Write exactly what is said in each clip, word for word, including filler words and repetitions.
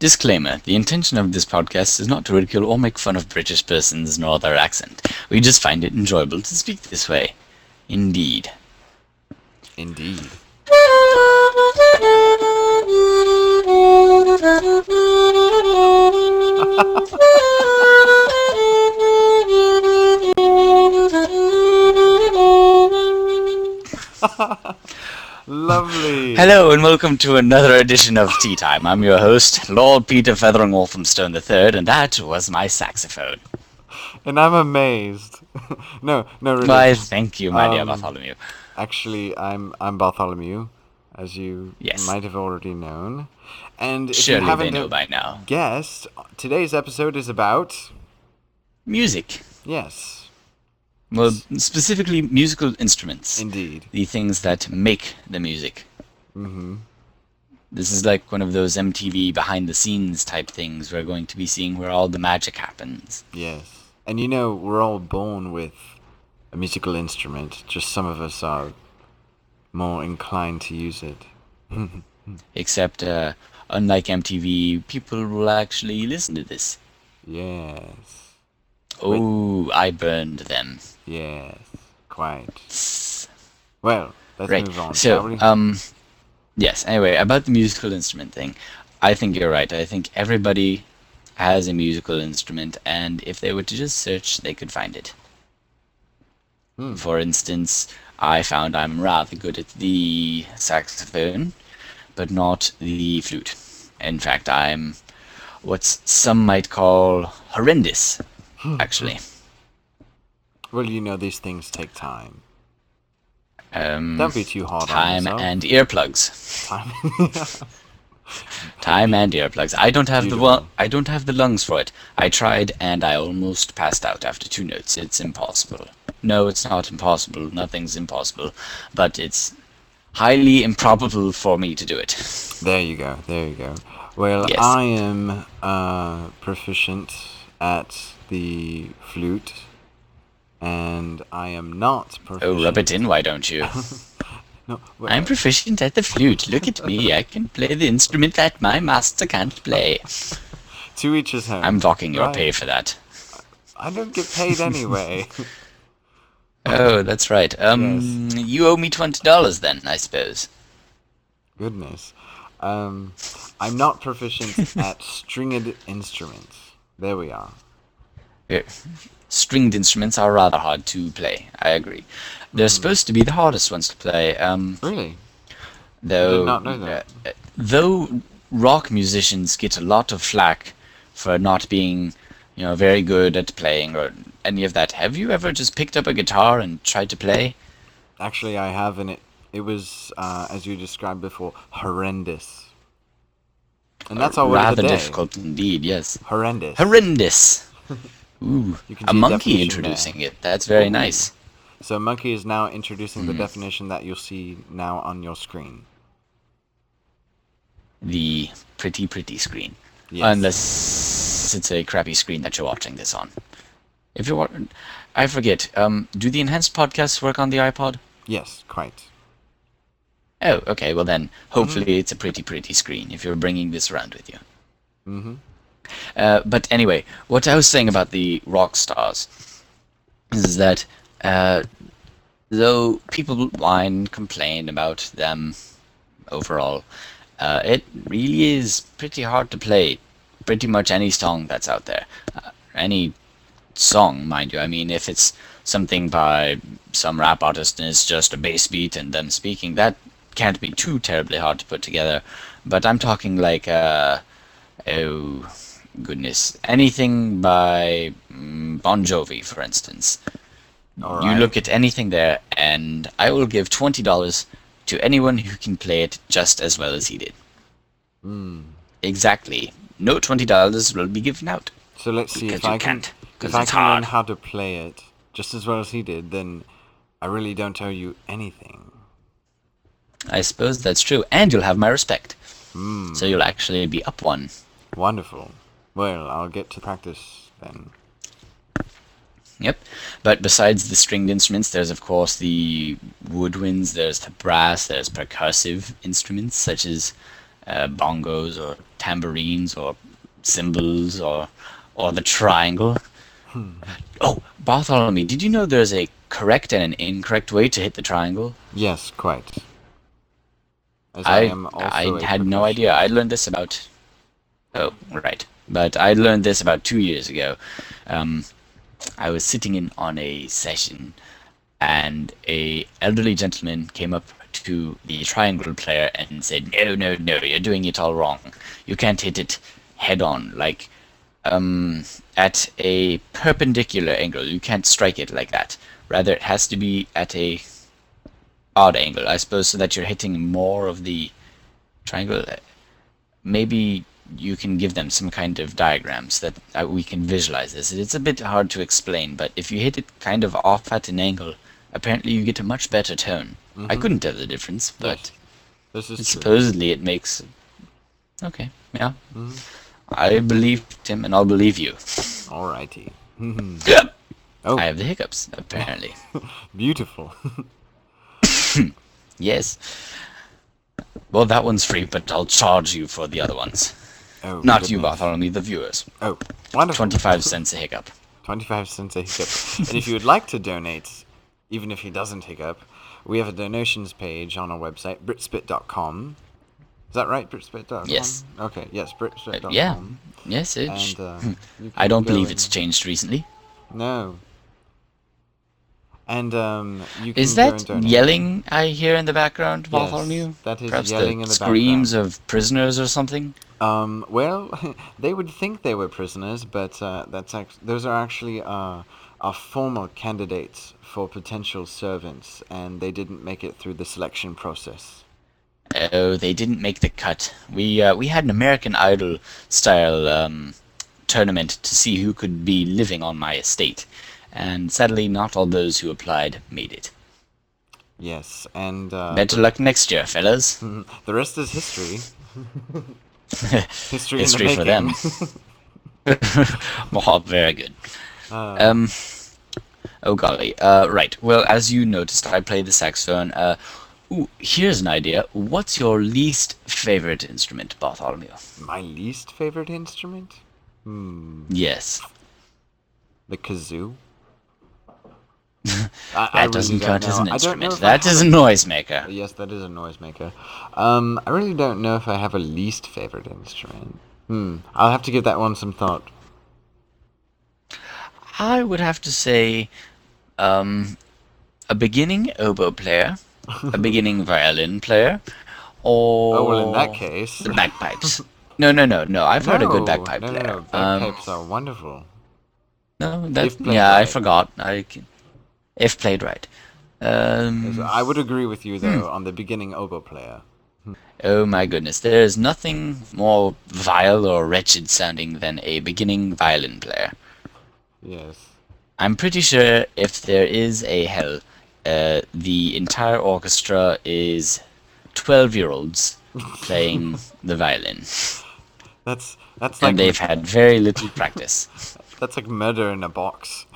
Disclaimer, the intention of this podcast is not to ridicule or make fun of British persons nor their accent. We just find it enjoyable to speak this way. Indeed. Indeed. Lovely. Hello and welcome to another edition of Tea Time. I'm your host, Lord Peter Feathering Walthamstone the third, and that was my saxophone. And I'm amazed. no, no, really. Why, thank you, my um, dear Bartholomew. Actually, I'm I'm Bartholomew, as you yes. might have already known. And if surely you haven't they know by now. Guessed, today's episode is about music. Yes. Well, specifically musical instruments. Indeed. The things that make the music. Mm-hmm. This is like one of those M T V behind-the-scenes type things we're going to be seeing where all the magic happens. Yes. And you know, we're all born with a musical instrument. Just some of us are more inclined to use it. Except, uh, unlike M T V, people will actually listen to this. Yes. Oh, I burned them. Yes, quite. Well, let's right. move on. So, we? um, yes, anyway, about the musical instrument thing, I think you're right. I think everybody has a musical instrument, and if they were to just search, they could find it. Hmm. For instance, I found I'm rather good at the saxophone, but not the flute. In fact, I'm what some might call horrendous. Actually. Well, you know, these things take time. Um, Don't be too hard on yourself. Time and earplugs. Time. Time and earplugs. I don't have Beautiful. the well, I don't have the lungs for it. I tried and I almost passed out after two notes. It's impossible. No, it's not impossible. Nothing's impossible, but it's highly improbable for me to do it. There you go. There you go. Well, yes. I am uh, proficient at the flute, and I am not proficient. Oh, rub it in, why don't you? no, well, I'm proficient at the flute. Look at me, I can play the instrument that my master can't play. To each his own. I'm docking your right. pay for that. I don't get paid anyway. Oh, that's right. Um, yes. You owe me twenty dollars then, I suppose. Goodness. Um, I'm not proficient at stringed instruments. There we are. Yeah. Stringed instruments are rather hard to play, I agree. They're mm. supposed to be the hardest ones to play. Um, really? Though, I did not know that. Uh, though rock musicians get a lot of flack for not being, you know, very good at playing or any of that. Have you ever just picked up a guitar and tried to play? Actually, I have, and it, it was, uh, as you described before, horrendous. And that's all rather difficult indeed, yes. Horrendous. Horrendous. Ooh, a monkey introducing there. it. That's very Ooh. nice. So a monkey is now introducing mm. the definition that you'll see now on your screen. The pretty, pretty screen. Yes. Unless it's a crappy screen that you're watching this on. If you're, I forget. Um, do the enhanced podcasts work on the iPod? Yes, quite. Oh, okay, well then, hopefully mm-hmm. it's a pretty, pretty screen if you're bringing this around with you. Mm-hmm. Uh, but anyway, what I was saying about the rock stars is that uh, though people whine and complain about them overall, uh, it really is pretty hard to play pretty much any song that's out there. Uh, any song, mind you. I mean, if it's something by some rap artist and it's just a bass beat and them speaking, that can't be too terribly hard to put together, but I'm talking like, uh, oh, goodness, anything by Bon Jovi, for instance. All right. You look at anything there, and I will give twenty dollars to anyone who can play it just as well as he did. Mm. Exactly. No twenty dollars will be given out. So let's see, if I can, if I can learn how to play it just as well as he did, then I really don't owe you anything. I suppose that's true, and you'll have my respect. Mm. So you'll actually be up one. Wonderful. Well, I'll get to practice then. Yep. But besides the stringed instruments, there's of course the woodwinds, there's the brass, there's percussive instruments such as uh, bongos or tambourines or cymbals or or the triangle. Hmm. Oh, Bartholomew, did you know there's a correct and an incorrect way to hit the triangle? Yes, quite. As I I, am also I had no idea. I learned this about... Oh, right. But I learned this about two years ago. Um, I was sitting in on a session, and a elderly gentleman came up to the triangle player and said, "No, no, no, you're doing it all wrong. You can't hit it head-on, like, um, at a perpendicular angle. You can't strike it like that. Rather, it has to be at a odd angle, I suppose, so that you're hitting more of the triangle. Maybe you can give them some kind of diagram so that we can visualize this. It's a bit hard to explain, but if you hit it kind of off at an angle, apparently you get a much better tone." Mm-hmm. I couldn't tell the difference, but yes. This is supposedly true. It makes... Okay, yeah. Mm-hmm. I believe Tim, and I'll believe you. Alrighty. Yep. Oh. I have the hiccups, apparently. Beautiful. Yes. Well, that one's free, but I'll charge you for the other ones. Oh, not goodness. You, Bartholomew, the viewers. Oh, wonderful. twenty-five cents a hiccup. twenty-five cents a hiccup. And if you would like to donate, even if he doesn't hiccup, we have a donations page on our website, britspit dot com. Is that right, britspit dot com? Yes. Okay, yes, britspit dot com. Uh, yeah, yes, it's... Uh, I don't believe it's changed recently. No. And um, you can is that yelling I hear in the background, Bartholomew? Yes, that is perhaps yelling the in the screams background. Of prisoners or something. Um, well, they would think they were prisoners, but uh, that's act those are actually uh, our former candidates for potential servants, and they didn't make it through the selection process. Oh, they didn't make the cut. We uh, we had an American Idol style um, tournament to see who could be living on my estate. And sadly, not all those who applied made it. Yes, and... Uh, better luck next year, fellas. The rest is history. History history in the making. For them. Oh, very good. Uh, um, oh, golly. Uh, right, well, as you noticed, I play the saxophone. Uh, ooh, here's an idea. What's your least favorite instrument, Bartholomew? My least favorite instrument? Hmm. Yes. The kazoo? I, that I really doesn't count know. As an instrument. That is a noisemaker. Yes, that is a noisemaker. Um, I really don't know if I have a least favorite instrument. Hmm. I'll have to give that one some thought. I would have to say, um, a beginning oboe player, a beginning violin player, or oh well, in that case, the bagpipes. No, no, no, no. I've no, heard a good bagpipe no, player. No, no, bagpipes um, are wonderful. No, that yeah, right. I forgot. I can. If played right. Um, I would agree with you, though, hmm. on the beginning oboe player. Oh, my goodness. There is nothing more vile or wretched sounding than a beginning violin player. Yes. I'm pretty sure if there is a hell, uh, the entire orchestra is twelve-year-olds playing the violin. That's, that's like... And they've had very little practice. That's like murder in a box.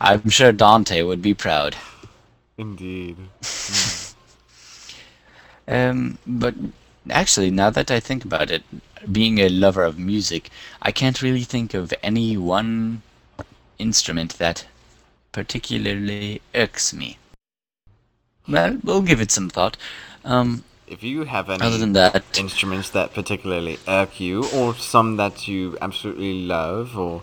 I'm sure Dante would be proud. Indeed. Mm. um, but actually, now that I think about it, being a lover of music, I can't really think of any one instrument that particularly irks me. Well, we'll give it some thought. Um, if you have any other than that, instruments that particularly irk you, or some that you absolutely love, or...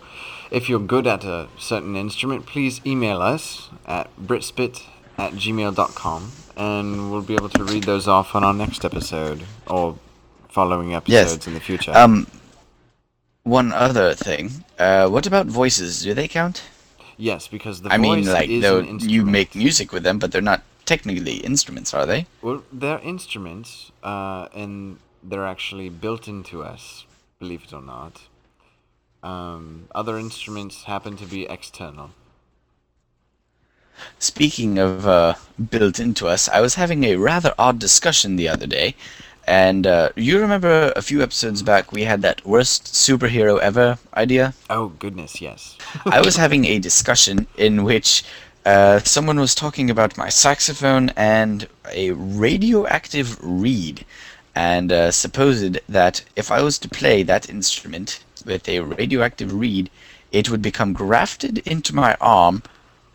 If you're good at a certain instrument, please email us at britspit at gmail dot com, and we'll be able to read those off on our next episode, or following episodes yes. in the future. Um, one other thing. Uh, what about voices? Do they count? Yes, because the I voice mean, like, is though an instrument. You make music with them, but they're not technically instruments, are they? Well, they're instruments, uh, and they're actually built into us, believe it or not. Um, other instruments happen to be external. Speaking of uh, built into us, I was having a rather odd discussion the other day, and uh, you remember a few episodes back we had that worst superhero ever idea? Oh, goodness, yes. I was having a discussion in which Uh, someone was talking about my saxophone and a radioactive reed, and uh, supposed that if I was to play that instrument with a radioactive reed, it would become grafted into my arm,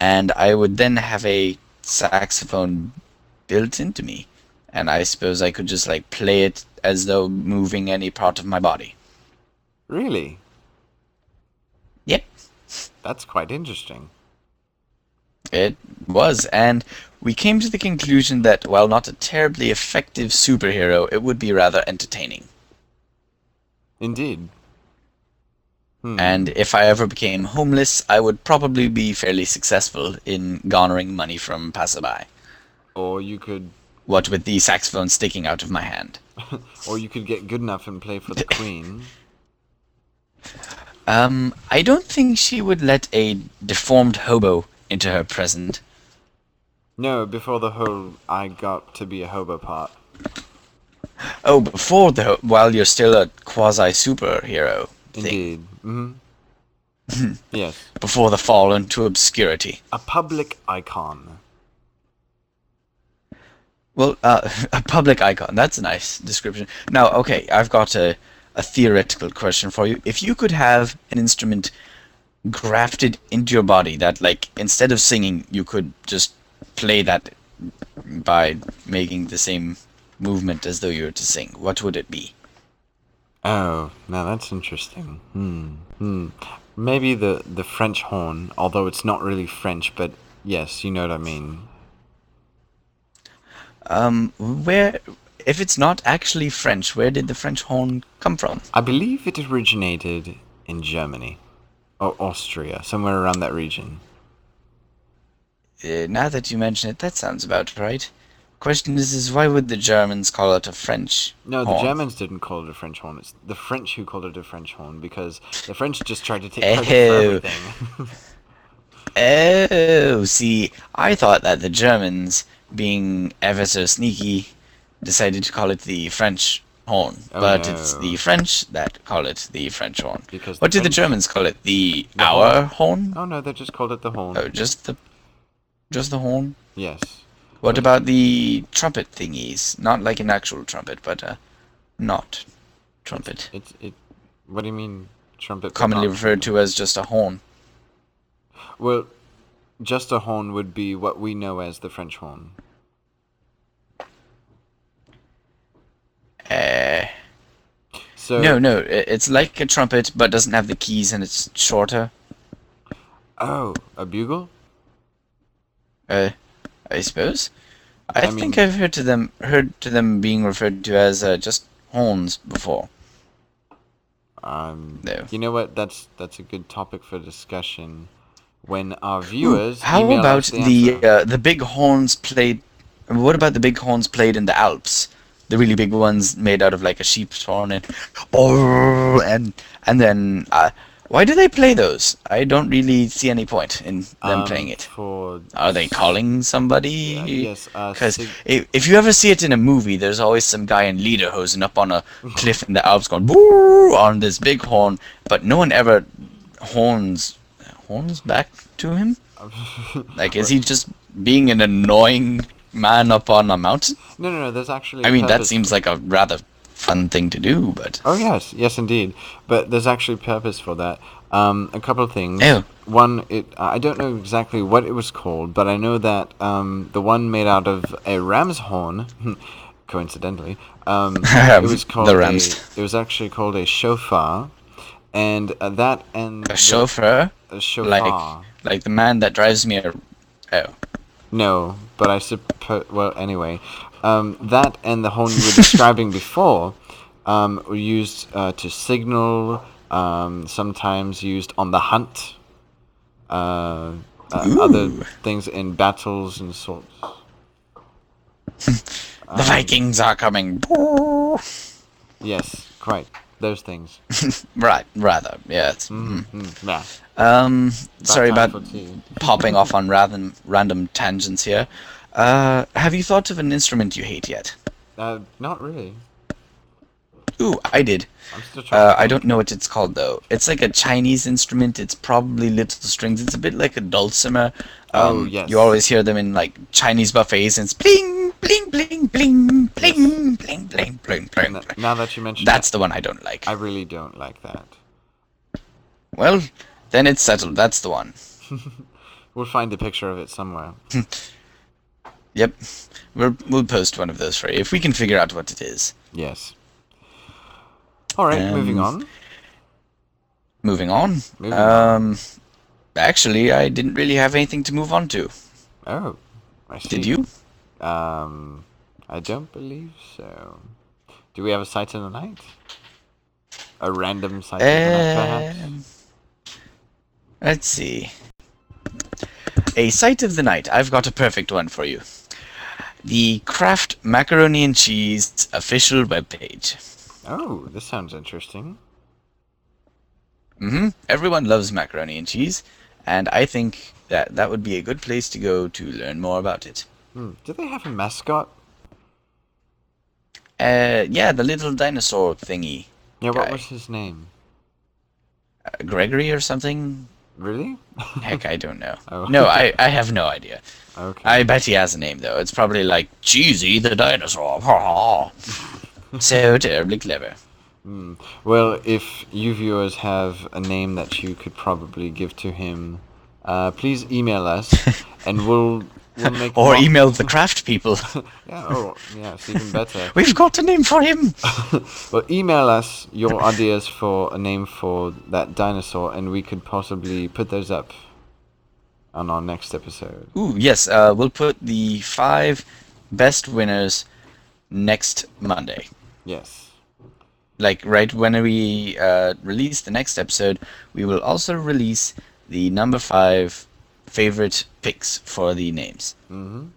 and I would then have a saxophone built into me, and I suppose I could just like play it as though moving any part of my body. Really? Yep. That's quite interesting. It was, and we came to the conclusion that while not a terribly effective superhero, it would be rather entertaining. Indeed. Hmm. And if I ever became homeless, I would probably be fairly successful in garnering money from passerby. Or you could... What with the saxophone sticking out of my hand. Or you could get good enough and play for the Queen. Um, I don't think she would let a deformed hobo into her present. No, before the whole I got to be a hobo part. Oh, before the ho while you're still a quasi-superhero thing. Indeed. Mm-hmm. Yes. Before the fall into obscurity. A public icon. Well, uh, a public icon. That's a nice description. Now, okay, I've got a, a theoretical question for you. If you could have an instrument grafted into your body that, like, instead of singing, you could just play that by making the same movement as though you were to sing, what would it be? Oh, now that's interesting. Hmm. Hmm. Maybe the, the French horn, although it's not really French, but yes, you know what I mean. Um, where, if it's not actually French, where did the French horn come from? I believe it originated in Germany, or Austria, somewhere around that region. Uh, now that you mention it, that sounds about right. Question is, is why would the Germans call it a French No, horn? The Germans didn't call it a French horn. It's the French who called it a French horn, because the French just tried to take credit for everything. Oh, see, I thought that the Germans, being ever so sneaky, decided to call it the French horn. Oh, but no. It's the French that call it the French horn. Because what did French... the Germans call it? The, the our horn? horn? Oh no, they just called it the horn. Oh, just the, just the horn? Yes. What but... about the trumpet thingies? Not like an actual trumpet, but a not trumpet. It's, it's, it, what do you mean, trumpet? Commonly referred trumpet? to as just a horn. Well, just a horn would be what we know as the French horn. Uh, so no, no, it's like a trumpet, but doesn't have the keys, and it's shorter. Oh, a bugle? Uh, I suppose. I, I think mean, I've heard to them heard to them being referred to as uh, just horns before. Um, no. You know what? That's that's a good topic for discussion. When our viewers, Ooh, how about the the, uh, the big horns played? What about the big horns played in the Alps? The really big ones made out of like a sheep's horn, and oh, and and then uh, why do they play those? I don't really see any point in them um, playing it. For Are they calling somebody? Uh, yes, because uh, if, if you ever see it in a movie, there's always some guy in lederhosen up on a cliff in the Alps going boo on this big horn, but no one ever horns. horns back to him? Like, is he just being an annoying man up on a mountain? No, no, no, there's actually... I mean, that seems like a rather fun thing to do, but... Oh, yes, yes, indeed. But there's actually purpose for that. Um, a couple of things. Ew. One, it, I don't know exactly what it was called, but I know that um, the one made out of a ram's horn, coincidentally, um, it was called the ram's. A, it was actually called a shofar, and uh, that and... A shofar? Shofar. Like, like the man that drives me a... Oh. No, but I suppose... Well, anyway. Um, that and the horn you were describing before um, were used uh, to signal, um, sometimes used on the hunt, uh, uh, other things in battles and sorts. The um, Vikings are coming. Yes, quite. Those things. Right, rather, yes. Mm, mm, nah. Um, Back sorry about popping off on random, random tangents here. Uh, have you thought of an instrument you hate yet? Uh, not really. Ooh, I did. I'm still trying uh, to I don't know what it's called, though. It's like a Chinese instrument. It's probably little strings. It's a bit like a dulcimer. Um, oh, yes. You always hear them in, like, Chinese buffets, and it's bling, bling, bling, bling, bling, bling, bling, bling, bling. Now that you mention That's that, the one I don't like. I really don't like that. Well, then it's settled. That's the one. We'll find a picture of it somewhere. Yep. We'll, we'll post one of those for you, if we can figure out what it is. Yes. All right, um, moving on. Moving on. Moving um, on. Actually, I didn't really have anything to move on to. Oh, I see. Did you? Um, I don't believe so. Do we have a sight of the night? A random sight um, of the night, perhaps? Let's see. A sight of the night. I've got a perfect one for you. The Kraft Macaroni and Cheese official webpage. Oh, this sounds interesting. Mm-hmm. Everyone loves macaroni and cheese, and I think that that would be a good place to go to learn more about it. Hmm. Do they have a mascot? Uh, yeah, the little dinosaur thingy. Yeah, guy. What was his name? Uh, Gregory or something? Really? Heck, I don't know. Oh. No, I, I have no idea. Okay. I bet he has a name, though. It's probably like, Cheesy the dinosaur. So terribly clever. Mm. Well, if you viewers have a name that you could probably give to him, uh, please email us, and we'll we'll make or email the Kraft people. Yeah, oh, yeah, it's even better. We've got a name for him. Well, email us your ideas for a name for that dinosaur, and we could possibly put those up on our next episode. Ooh, yes, uh, we'll put the five best winners next Monday. Yes. Like, right when we uh, release the next episode, we will also release the number five favorite picks for the names. Mm-hmm.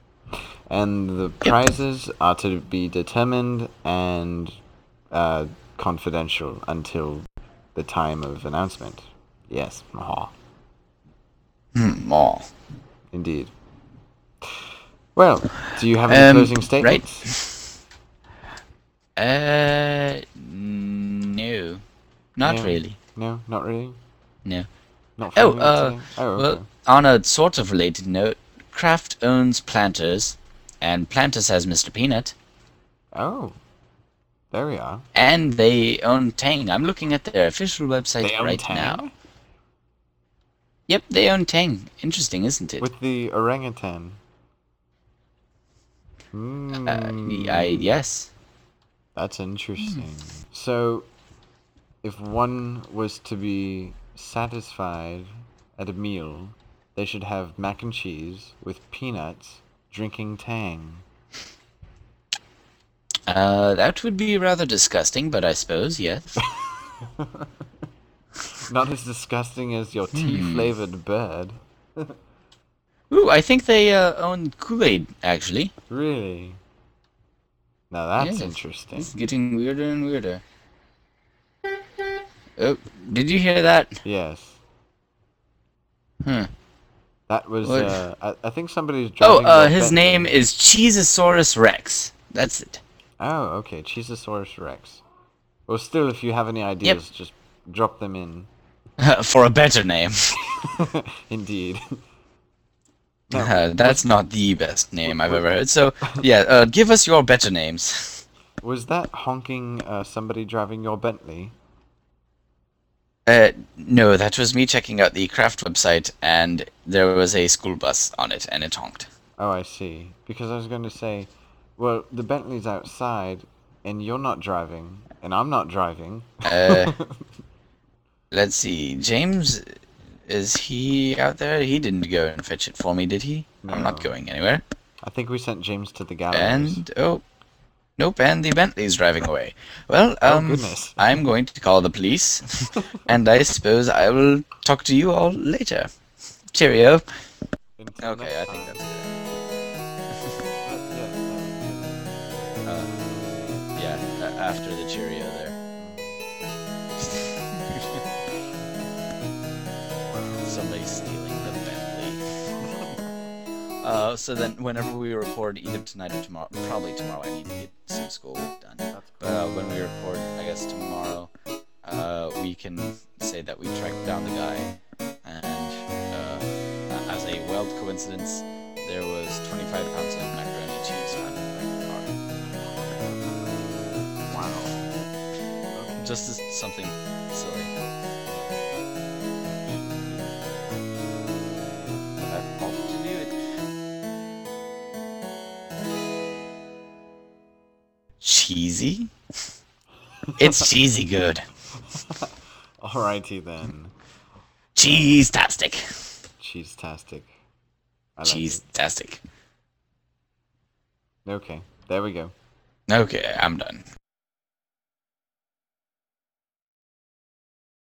And the yep. prizes are to be determined and uh, confidential until the time of announcement. Yes. Maw. Mm, maw. Indeed. Well, do you have any um, closing statements? Right. Uh... No. Not no, really. No, not really? No. Not for oh, uh, oh, okay. Well, on a sort of related note, Kraft owns Planters, and Planters has Mister Peanut. Oh. There we are. And they own Tang. I'm looking at their official website they right own Tang? now. Yep, they own Tang. Interesting, isn't it? With the orangutan. Mm. Uh, I, yes. That's interesting. Mm. So, if one was to be satisfied at a meal, they should have mac and cheese with peanuts drinking Tang. Uh, that would be rather disgusting, but I suppose, yes. Not as disgusting as your tea-flavored mm. bird. Ooh, I think they uh, own Kool-Aid, actually. Really? Now that's yes. interesting. It's getting weirder and weirder. Oh, did you hear that? Yes. Hmm. That was, uh, I, I think somebody's driving... Oh, uh, his name thing. is Cheezosaurus Rex. That's it. Oh, okay, Cheezosaurus Rex. Well, still, if you have any ideas, yep. just drop them in. For a better name. Indeed. No, uh, that's not the best name I've ever heard. So, yeah, uh, give us your better names. Was that honking uh, somebody driving your Bentley? Uh, no, that was me checking out the Kraft website, and there was a school bus on it, and it honked. Oh, I see. Because I was going to say, well, the Bentley's outside, and you're not driving, and I'm not driving. uh, let's see. James... Is he out there? He didn't go and fetch it for me, did he? No. I'm not going anywhere. I think we sent James to the gallery. And, oh, nope, and the Bentley's driving away. Well, um, oh, I'm going to call the police, and I suppose I will talk to you all later. Cheerio. Until okay, I think that's it. uh, yeah, after the cheerio there. Somebody's stealing the Bentley. uh, so then, whenever we record, either tonight or tomorrow, probably tomorrow, I need to get some schoolwork done. But uh, when we record, I guess. says tomorrow uh, we can say that we tracked down the guy, and uh, as a wild coincidence, there was twenty-five pounds of macaroni and cheese found in the car. Wow. Just as something silly. I've often do it. Cheesy? It's cheesy good. Alrighty then. Cheese-tastic. Cheese-tastic. Like Cheese-tastic. Okay, there we go. Okay, I'm done.